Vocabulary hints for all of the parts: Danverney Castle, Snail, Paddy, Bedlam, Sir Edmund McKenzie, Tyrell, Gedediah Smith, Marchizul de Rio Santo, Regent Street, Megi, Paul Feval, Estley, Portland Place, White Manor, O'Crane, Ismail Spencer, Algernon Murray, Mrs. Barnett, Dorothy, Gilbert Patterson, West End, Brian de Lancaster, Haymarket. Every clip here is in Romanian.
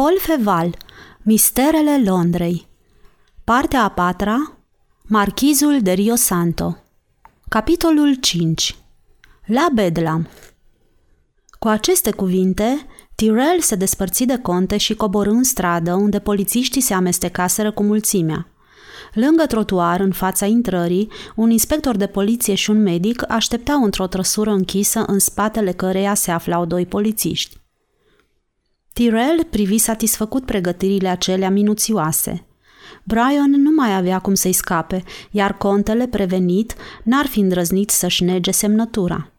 Paul Feval, Misterele Londrei. Partea a patra, Marchizul de Rio Santo. Capitolul 5. La Bedlam. Cu aceste cuvinte, Tyrell se despărți de conte și coborî în stradă, unde polițiștii se amestecaseră cu mulțimea. Lângă trotuar, în fața intrării, un inspector de poliție și un medic așteptau într-o trăsură închisă în spatele căreia se aflau doi polițiști. Tyrell privi satisfăcut pregătirile acelea minuțioase. Brian nu mai avea cum să-i scape, iar contele, prevenit, n-ar fi îndrăznit să-și nege semnătura.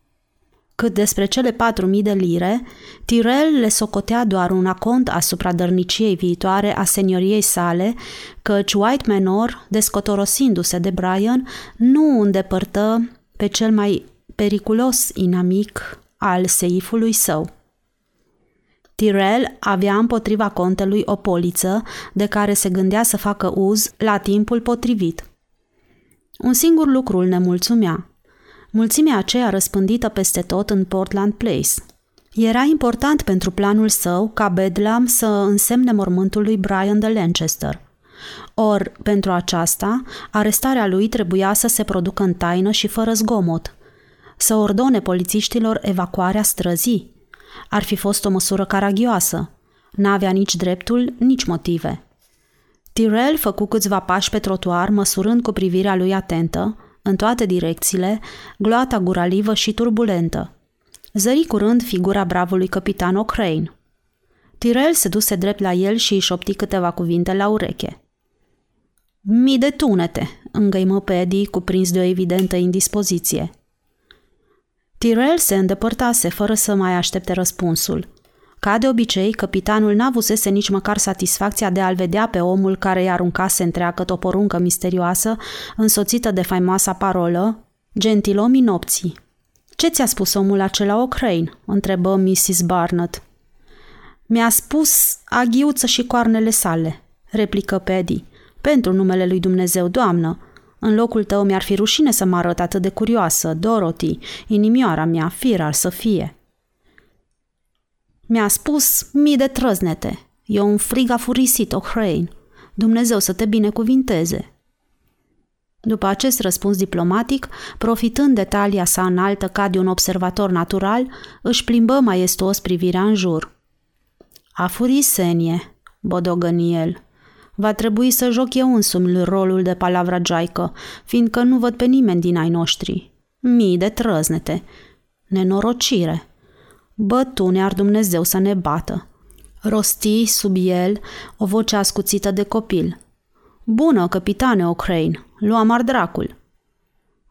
Cât despre cele 4.000 de lire, Tyrell le socotea doar un acont asupra dărniciei viitoare a senioriei sale, căci White Manor, descotorosindu-se de Brian, nu îndepărtă pe cel mai periculos inamic al seifului său. Tyrell avea împotriva contelui o poliță de care se gândea să facă uz la timpul potrivit. Un singur lucru îl nemulțumea. Mulțimea aceea răspândită peste tot în Portland Place. Era important pentru planul său ca Bedlam să însemne mormântul lui Brian de Lancaster. Or, pentru aceasta, arestarea lui trebuia să se producă în taină și fără zgomot. Să ordone polițiștilor evacuarea străzii. Ar fi fost o măsură caragioasă. N-avea nici dreptul, nici motive. Tyrell făcu câțiva pași pe trotuar, măsurând cu privirea lui atentă, în toate direcțiile, gloata guralivă și turbulentă. Zări curând figura bravului capitan O'Crane. Tyrell se duse drept la el și îi șopti câteva cuvinte la ureche. „Mii de tunete!" îngăimă Paddy, cuprins de o evidentă indispoziție. Tyrell se îndepărtase fără să mai aștepte răspunsul. Ca de obicei, căpitanul n-avusese nici măcar satisfacția de a-l vedea pe omul care i-a aruncase întreagăt o poruncă misterioasă, însoțită de faimoasa parolă, gentilomii nopții. „Ce ți-a spus omul acela, O'Crane?" întrebă Mrs. Barnett. „Mi-a spus aghiuță și coarnele sale," replică Paddy. „Pentru numele lui Dumnezeu, doamnă, în locul tău mi-ar fi rușine să mă arăt atât de curioasă, Dorothy, inimioara mea, fir ar să fie." „Mi-a spus 1000 de trăznete. E un frig afurisit, O'Crane. Dumnezeu să te binecuvinteze." După acest răspuns diplomatic, profitând de talia sa înaltă ca de un observator natural, își plimbă maiestuos privirea în jur. „Afurisenie," bodogăni el. „Va trebui să joc eu însumi rolul de palavragioaică, fiindcă nu văd pe nimeni din ai noștri. 1000 de trăznete. Nenorocire. Bătune ar Dumnezeu să ne bată." Rosti sub el o voce ascuțită de copil. „Bună, căpitane O'Crane, luam ar dracul."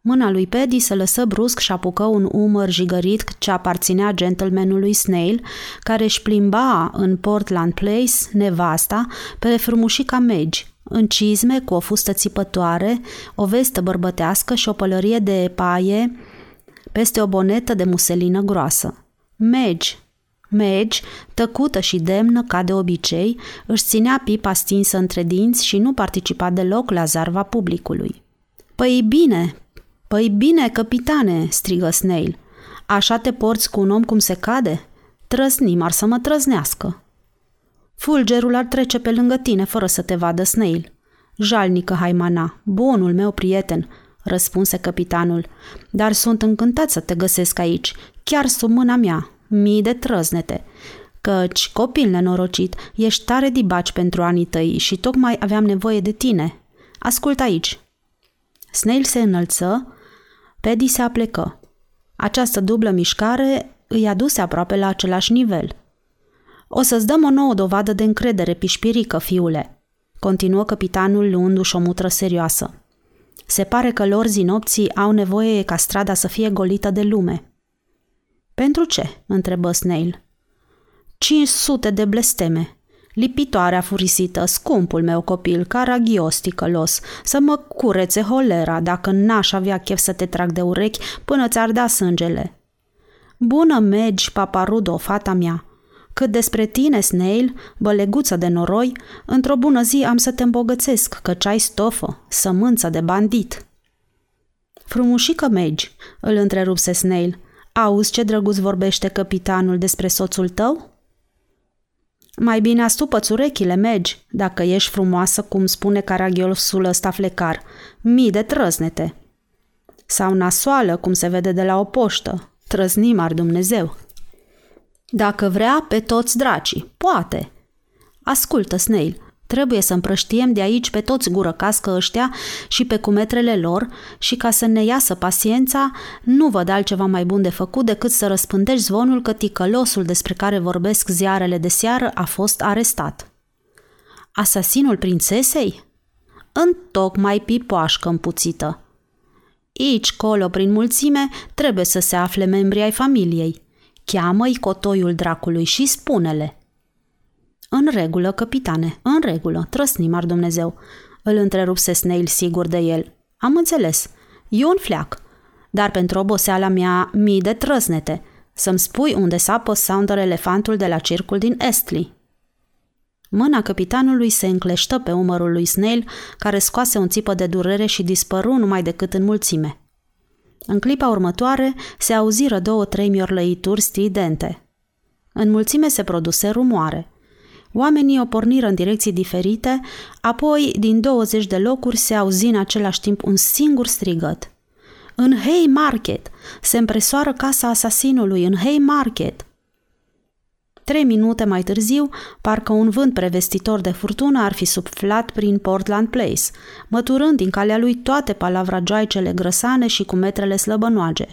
Mâna lui Paddy se lăsă brusc și apucă un umăr jigărit ce aparținea gentlemanului Snail, care își plimba în Portland Place nevasta pe frumușica Megi, în cizme cu o fustă țipătoare, o vestă bărbătească și o pălărie de paie peste o bonetă de muselină groasă. Megi, tăcută și demnă ca de obicei, își ținea pipa stinsă între dinți și nu participa deloc la zarva publicului. Păi bine, căpitane!" strigă Snail. „Așa te porți cu un om cum se cade? Trăsnim ar să mă trăznească." „Fulgerul ar trece pe lângă tine fără să te vadă, Snail. Jalnică haimana, bunul meu prieten!" răspunse căpitanul. „Dar sunt încântat să te găsesc aici, chiar sub mâna mea, 1000 de trăznete, căci, copil nenorocit, ești tare dibaci pentru anii tăi și tocmai aveam nevoie de tine. Ascultă aici." Snail se înălță, Paddy se aplecă. Această dublă mișcare îi aduse aproape la același nivel. „O să-ți dăm o nouă dovadă de încredere, pișpirică, fiule," continuă căpitanul luându-și o mutră serioasă. „Se pare că lorzii nopții au nevoie ca strada să fie golită de lume." „Pentru ce?" întrebă Snail. 500 de blesteme. Lipitoarea furisită, scumpul meu copil, caragios ticălos, să mă curețe holera dacă n-aș avea chef să te trag de urechi până ți-ar da sângele." „Bună, Megi, paparudo, fata mea. Cât despre tine, Snail, băleguță de noroi, într-o bună zi am să te îmbogățesc, căci ai stofă, sămânță de bandit." „Frumușică Megi," îl întrerupse Snail, „auzi ce drăguț vorbește căpitanul despre soțul tău?" Mai bine astupă-ți urechile, Megi, dacă ești frumoasă, cum spune caragiosul ăsta flecar. Mii de trăznete. Sau nasoală, cum se vede de la o poștă. Trăznim ar Dumnezeu. Dacă vrea, pe toți dracii. Poate. Ascultă, Snail, trebuie să împrăștiem de aici pe toți gurăcască ăștia și pe cumetrele lor și ca să ne iasă paciența, nu văd altceva mai bun de făcut decât să răspândești zvonul că ticălosul despre care vorbesc ziarele de seară a fost arestat. Asasinul prințesei? Întocmai pipoașcă împuțită. Aici, colo, prin mulțime, trebuie să se afle membrii ai familiei. Cheamă-i cotoiul dracului și spune-le. În regulă, capitane, în regulă, trăsnim ar Dumnezeu, îl întrerupse Snail sigur de el. Am înțeles, eu un fleac, dar pentru oboseala mea mii de trăsnete, să-mi spui unde sapă Sounder elefantul de la circul din Estley. Mâna capitanului se încleștă pe umărul lui Snail, care scoase un țipă de durere și dispăru numai decât în mulțime. În clipa următoare se auziră 2-3 miorlăituri stridente. În mulțime se produse rumoare. Oamenii o porniră în direcții diferite, apoi din 20 de locuri se auzi în același timp un singur strigăt. În Haymarket! Se împresoară casa asasinului! În Haymarket! 3 minute mai târziu, parcă un vânt prevestitor de furtună ar fi suflat prin Portland Place, măturând din calea lui toate palavrageaicele grăsane și cumetrele slăbănoage.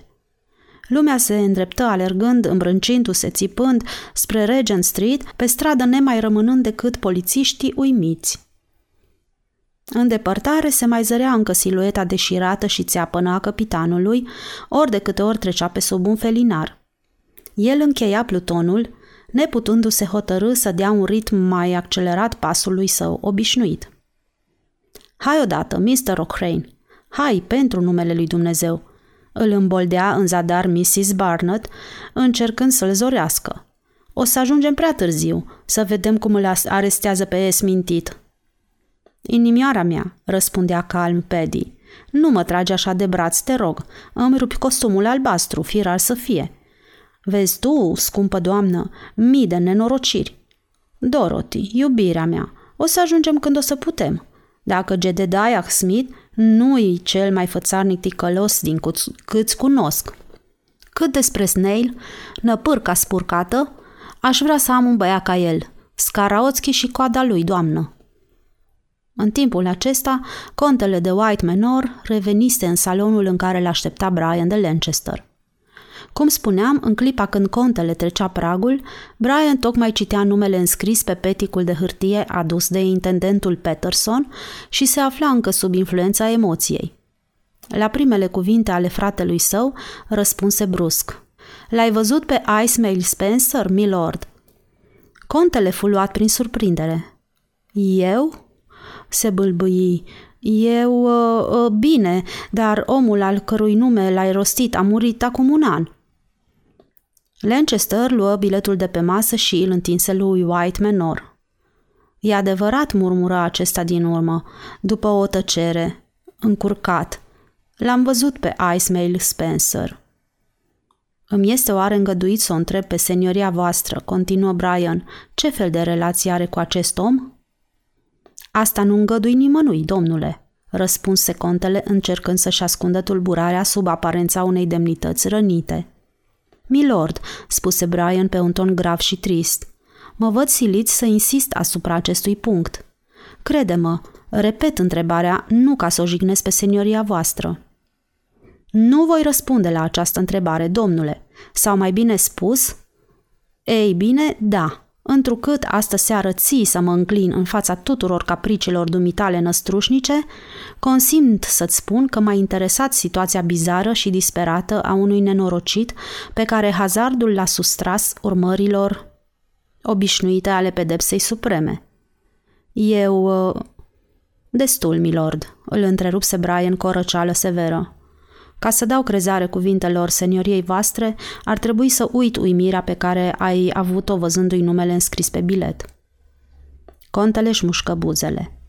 Lumea se îndreptă alergând, îmbrâncindu-se, țipând, spre Regent Street, pe stradă nemai rămânând decât polițiștii uimiți. În depărtare se mai zărea încă silueta deșirată și țeapănă a căpitanului, ori de câte ori trecea pe sub un felinar. El încheia plutonul, neputându-se hotărî să dea un ritm mai accelerat pasului său obișnuit. Hai odată, Mr. O'Crane! Hai, pentru numele lui Dumnezeu! Îl îmboldea în zadar Mrs. Barnett, încercând să-l zorească. O să ajungem prea târziu, să vedem cum îl arestează pe esmintit. Inimioara mea, răspundea calm Paddy, nu mă trage așa de braț, te rog, îmi rupi costumul albastru, firar să fie. Vezi tu, scumpă doamnă, mii de nenorociri. Dorothy, iubirea mea, o să ajungem când o să putem. Dacă Gedediah Smith nu-i cel mai fățarnic ticălos din câți cunosc. Cât despre Snail, năpârca spurcată, aș vrea să am un băiat ca el, Scaraoțchi și coada lui, doamnă. În timpul acesta, contele de White Manor revenise în salonul în care l-aștepta Brian de Lancaster. Cum spuneam, în clipa când contele trecea pragul, Brian tocmai citea numele înscris pe peticul de hârtie adus de intendentul Patterson și se afla încă sub influența emoției. La primele cuvinte ale fratelui său, răspunse brusc. L-ai văzut pe Ismail Spencer, milord? Contele fu luat prin surprindere. Eu? Se bâlbâi. Eu, bine, dar omul al cărui nume l-ai rostit a murit acum un an. Lancaster luă biletul de pe masă și îl întinse lui White Manor. E adevărat, murmură acesta din urmă, după o tăcere, încurcat. L-am văzut pe Ismail Spencer. Îmi este oare îngăduit să o întreb pe senioria voastră, continuă Brian, ce fel de relație are cu acest om? Asta nu îngădui nimănui, domnule, răspunse contele încercând să-și ascundă tulburarea sub aparența unei demnități rănite. Milord, spuse Brian pe un ton grav și trist, mă văd silit să insist asupra acestui punct. Crede-mă, repet întrebarea, nu ca să o jignesc pe senioria voastră. Nu voi răspunde la această întrebare, domnule, sau mai bine spus, ei bine, da. Întrucât astă seară ții să mă înclin în fața tuturor capricilor dumitale năstrușnice, consimt să-ți spun că m-a interesat situația bizară și disperată a unui nenorocit pe care hazardul l-a sustras urmărilor obișnuite ale pedepsei supreme. Eu... Destul, milord, îl întrerupse Brian cu o răceală severă. Ca să dau crezare cuvintelor senioriei voastre, ar trebui să uit uimirea pe care ai avut-o văzându-i numele înscris pe bilet. Contele își mușcă buzele.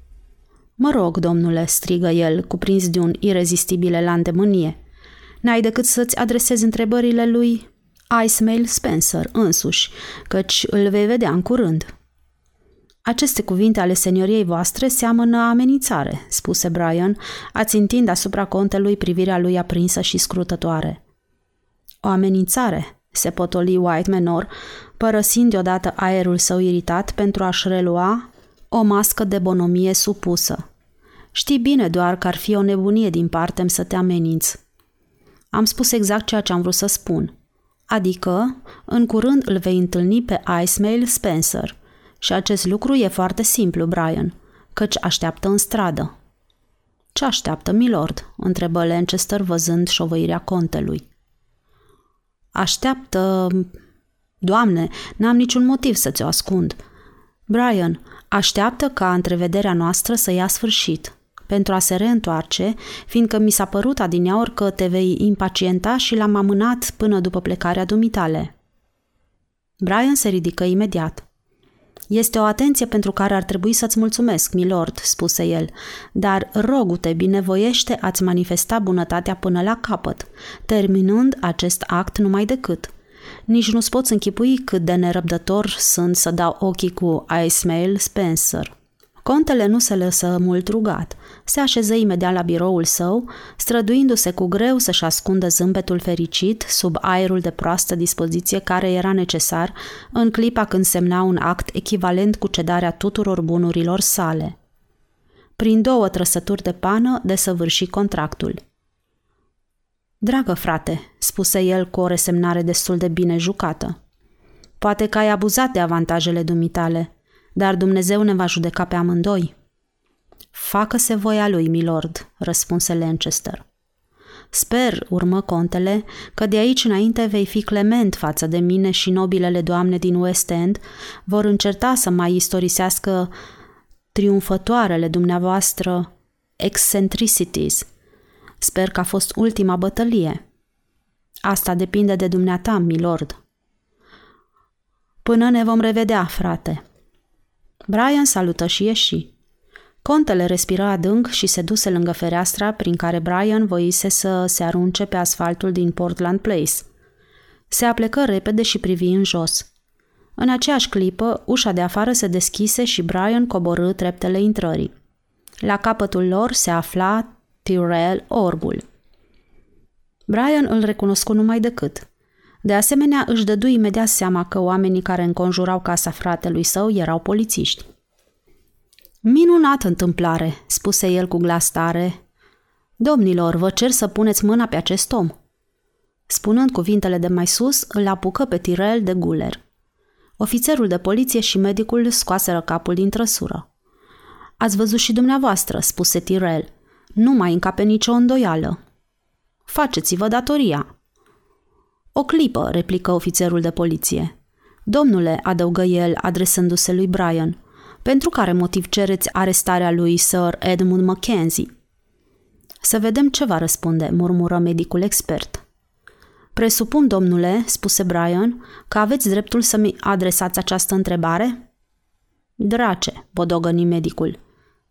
Mă rog, domnule, strigă el, cuprins de un irezistibil elan de mânie. N-ai decât să-ți adresezi întrebările lui Ismail Spencer însuși, căci îl vei vedea în curând. Aceste cuvinte ale senioriei voastre seamănă amenințare," spuse Brian, ațintind asupra contelui privirea lui aprinsă și scrutătoare. O amenințare," se potoli White Manor, părăsind deodată aerul său iritat pentru a-și relua o mască de bonomie supusă. Știi bine doar că ar fi o nebunie din partea-mi să te ameninți." Am spus exact ceea ce am vrut să spun. Adică, în curând îl vei întâlni pe Ismail Spencer. Și acest lucru e foarte simplu, Brian, căci așteaptă în stradă." Ce așteaptă, milord?" întrebă Lancaster văzând șovăirea contelui. Așteaptă... Doamne, n-am niciun motiv să ți-o ascund. Brian, așteaptă ca întrevederea noastră să ia sfârșit, pentru a se reîntoarce, fiindcă mi s-a părut adineaori că te vei impacienta și l-am amânat până după plecarea dumitale." Brian se ridică imediat. Este o atenție pentru care ar trebui să-ți mulțumesc, milord," spuse el, dar rogu-te, binevoiește, ați manifesta bunătatea până la capăt, terminând acest act numai decât. Nici nu-ți poți închipui cât de nerăbdător sunt să dau ochii cu Ismail Spencer." Contele nu se lăsă mult rugat. Se așeză imediat la biroul său, străduindu-se cu greu să-și ascundă zâmbetul fericit sub aerul de proastă dispoziție care era necesar în clipa când semna un act echivalent cu cedarea tuturor bunurilor sale. Prin două trăsături de pană desăvârși contractul. "Dragă frate," spuse el cu o resemnare destul de bine jucată, "poate că ai abuzat de avantajele dumitale, dar Dumnezeu ne va judeca pe amândoi." "Facă-se voia lui, milord," răspunse Lancaster. "Sper," urmă contele, "că de aici înainte vei fi clement față de mine și nobilele doamne din West End vor încerta să mai istorisească triumfătoarele dumneavoastră eccentricities. Sper că a fost ultima bătălie." "Asta depinde de dumneata, milord." "Până ne vom revedea, frate." Brian salută și ieși. Contele respiră adânc și se duse lângă fereastra prin care Brian voise să se arunce pe asfaltul din Portland Place. Se aplecă repede și privi în jos. În aceeași clipă, ușa de afară se deschise și Brian coborâ treptele intrării. La capătul lor se afla Tyrell, orbul. Brian îl recunoscu numai decât. De asemenea, își dădu imediat seama că oamenii care înconjurau casa fratelui său erau polițiști. "Minunată întâmplare," spuse el cu glas tare. "Domnilor, vă cer să puneți mâna pe acest om." Spunând cuvintele de mai sus, îl apucă pe Tyrell de guler. Ofițerul de poliție și medicul scoaseră capul din trăsură. "Ați văzut și dumneavoastră," spuse Tyrell. "Nu mai încape nicio îndoială. Faceți-vă datoria." "O clipă," replică ofițerul de poliție. "Domnule," adăugă el, adresându-se lui Brian, "pentru care motiv cereți arestarea lui Sir Edmund McKenzie?" "Să vedem ce va răspunde," murmură medicul expert. "Presupun, domnule," spuse Brian, "că aveți dreptul să-mi adresați această întrebare?" "Drace," bodogăni medicul,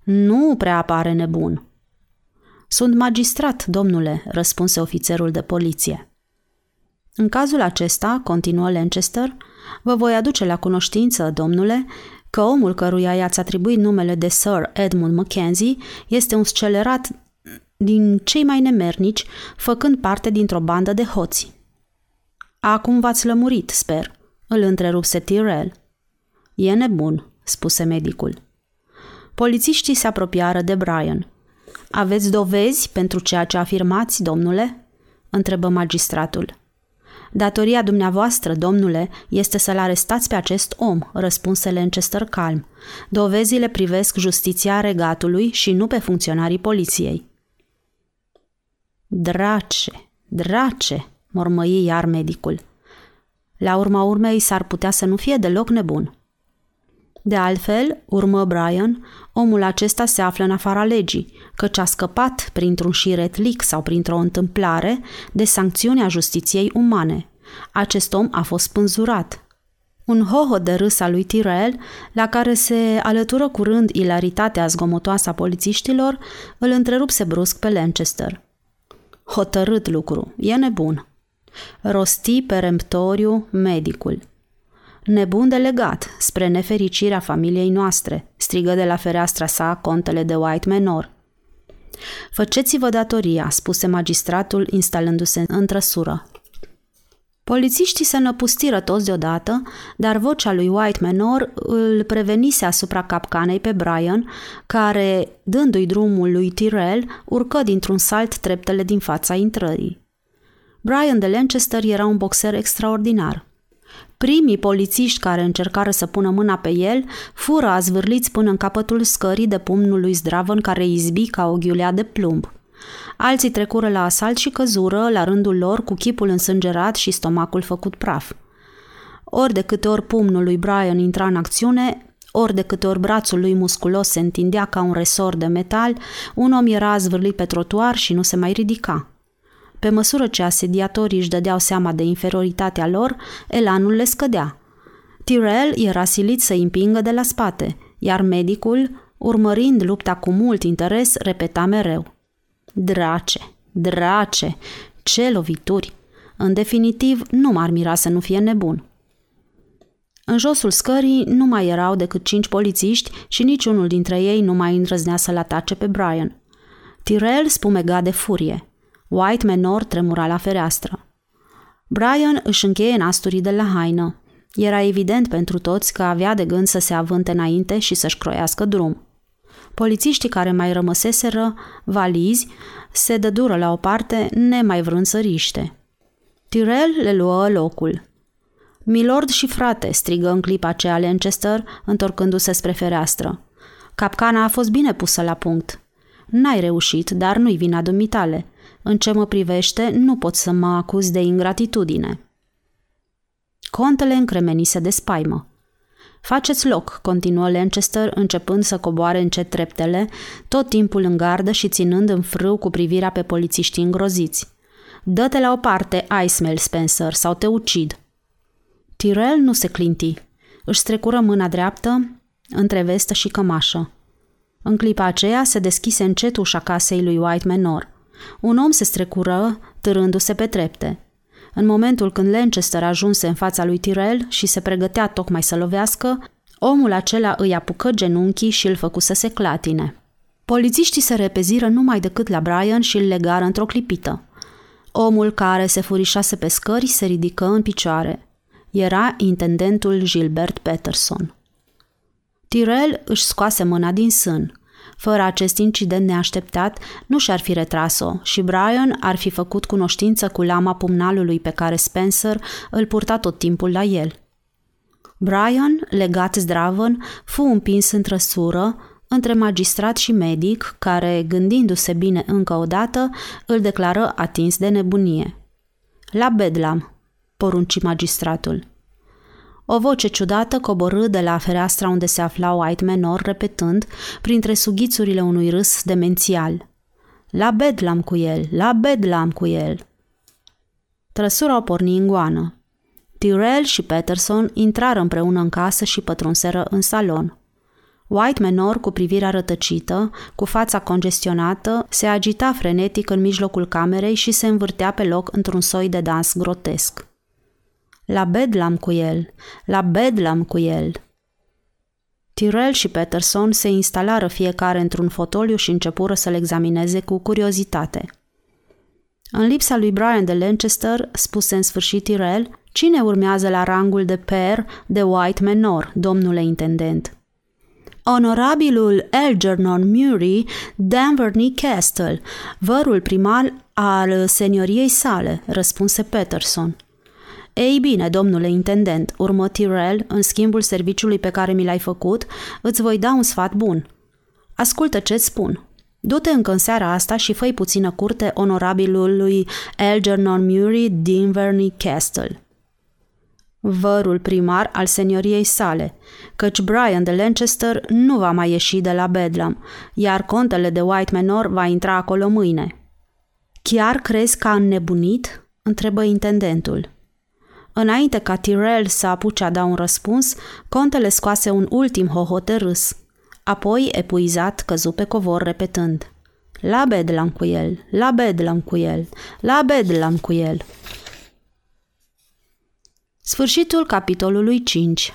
"nu prea apare nebun." "Sunt magistrat, domnule," răspunse ofițerul de poliție. "În cazul acesta," continuă Lancaster, "vă voi aduce la cunoștință, domnule, că omul căruia i-ați atribuit numele de Sir Edmund McKenzie este un scelerat din cei mai nemernici, făcând parte dintr-o bandă de hoți." "Acum v-ați lămurit, sper," îl întrerupse Tyrell. "E nebun," spuse medicul. Polițiștii se apropiară de Brian. "Aveți dovezi pentru ceea ce afirmați, domnule?" întrebă magistratul. "Datoria dumneavoastră, domnule, este să-l arestați pe acest om," răspunse Lancaster calm. "Dovezile privesc justiția regatului și nu pe funcționarii poliției." Drace, mormăi iar medicul. La urma urmei s-ar putea să nu fie deloc nebun. "De altfel," urmă Brian, "omul acesta se află în afara legii, căci a scăpat printr-un șiretlic sau printr-o întâmplare de sancțiunea justiției umane. Acest om a fost pânzurat." Un hohot de râs al lui Tyrell, la care se alătură curând ilaritatea zgomotoasă a polițiștilor, îl întrerupse brusc pe Lancaster. "Hotărât lucru, e nebun," rosti peremptoriu medicul. Nebun de legat, spre nefericirea familiei noastre, strigă de la fereastra sa contele de White Manor. Făceți-vă datoria, spuse magistratul instalându-se în trăsură. Polițiștii se năpustiră toți deodată, dar vocea lui White Manor îl prevenise asupra capcanei pe Brian, care, dându-i drumul lui Tyrell, urcă dintr-un salt treptele din fața intrării. Brian de Lancaster era un boxer extraordinar. Primii polițiști care încercară să pună mâna pe el fură azvârliți până în capătul scării de pumnul lui zdravăn care izbi ca o ghiulea de plumb. Alții trecură la asalt și căzură la rândul lor cu chipul însângerat și stomacul făcut praf. Ori de câte ori pumnul lui Brian intra în acțiune, ori de câte ori brațul lui musculos se întindea ca un resort de metal, un om era azvârlit pe trotuar și nu se mai ridica. Pe măsură ce asediatorii își dădeau seama de inferioritatea lor, elanul le scădea. Tyrell era silit să-i împingă de la spate, iar medicul, urmărind lupta cu mult interes, repeta mereu: "Drace! Drace! Ce lovituri! În definitiv, nu m-ar mira să nu fie nebun." În josul scării nu mai erau decât 5 polițiști și niciunul dintre ei nu mai îndrăznea să-l atace pe Brian. Tyrell spumega de furie. White Manor tremura la fereastră. Brian își încheie nasturii de la haină. Era evident pentru toți că avea de gând să se avânte înainte și să-și croiască drum. Polițiștii care mai rămăseseră, valizi, se dădură la o parte, nemai vrând să riște. Tyrell le luă locul. "Milord și frate!" strigă în clipa aceea Lancaster, întorcându-se spre fereastră. "Capcana a fost bine pusă la punct. N-ai reușit, dar nu-i vina dumitale. În ce mă privește, nu pot să mă acuz de ingratitudine." Contele încremenise de spaimă. "Faceți loc," continuă Lancaster, începând să coboare încet treptele, tot timpul în gardă și ținând în frâu cu privirea pe polițiștii îngroziți. "Dă-te la o parte, Ismail Spencer, sau te ucid." Tyrell nu se clinti. Își strecură mâna dreaptă între vestă și cămașă. În clipa aceea se deschise încet ușa casei lui White Manor. Un om se strecură, târându-se pe trepte. În momentul când Lancaster ajunse în fața lui Tyrell și se pregătea tocmai să lovească, omul acela îi apucă genunchii și îl făcu să se clatine. Polițiștii se repeziră numai decât la Brian și îl legară într-o clipită. Omul care se furișase pe scări se ridică în picioare. Era intendentul Gilbert Patterson. Tyrell își scoase mâna din sân. Fără acest incident neașteptat, nu și-ar fi retras-o și Brian ar fi făcut cunoștință cu lama pumnalului pe care Spencer îl purta tot timpul la el. Brian, legat zdravăn, fu împins în trăsură, între magistrat și medic, care, gândindu-se bine încă o dată, îl declară atins de nebunie. "La Bedlam," porunci magistratul. O voce ciudată coborâ de la fereastra unde se afla White Manor, repetând, printre sughițurile unui râs demențial: "La Bedlam cu el! La Bedlam cu el!" Trăsura o porni în goană. Tyrell și Patterson intrară împreună în casă și pătrunseră în salon. White Manor, cu privirea rătăcită, cu fața congestionată, se agita frenetic în mijlocul camerei și se învârtea pe loc într-un soi de dans grotesc. "La Bedlam cu el! La Bedlam cu el!" Tyrell și Patterson se instalară fiecare într-un fotoliu și începură să-l examineze cu curiozitate. În lipsa lui Brian de Lancaster, spuse în sfârșit Tyrell, "Cine urmează la rangul de pair de White Manor, domnule intendent?" "Onorabilul Algernon Murray, Danverney Castle, vărul primar al senioriei sale," răspunse Patterson. "Ei bine, domnule intendent," urmă Tyrell, "în schimbul serviciului pe care mi l-ai făcut, îți voi da un sfat bun. Ascultă ce-ți spun. Du-te încă în seara asta și fă-i puțină curte onorabilului Algernon Murray din Danverney Castle." Vărul primar al senioriei sale, căci Brian de Lancaster nu va mai ieși de la Bedlam, iar contele de White Manor va intra acolo mâine. "Chiar crezi că a înnebunit?" întrebă intendentul. Înainte ca Tyrell să apuce a da un răspuns, contele scoase un ultim hohot de râs. Apoi, epuizat, căzu pe covor repetând: "La Bedlam cu el! La Bedlam cu el! La Bedlam cu el!" Sfârșitul capitolului 5.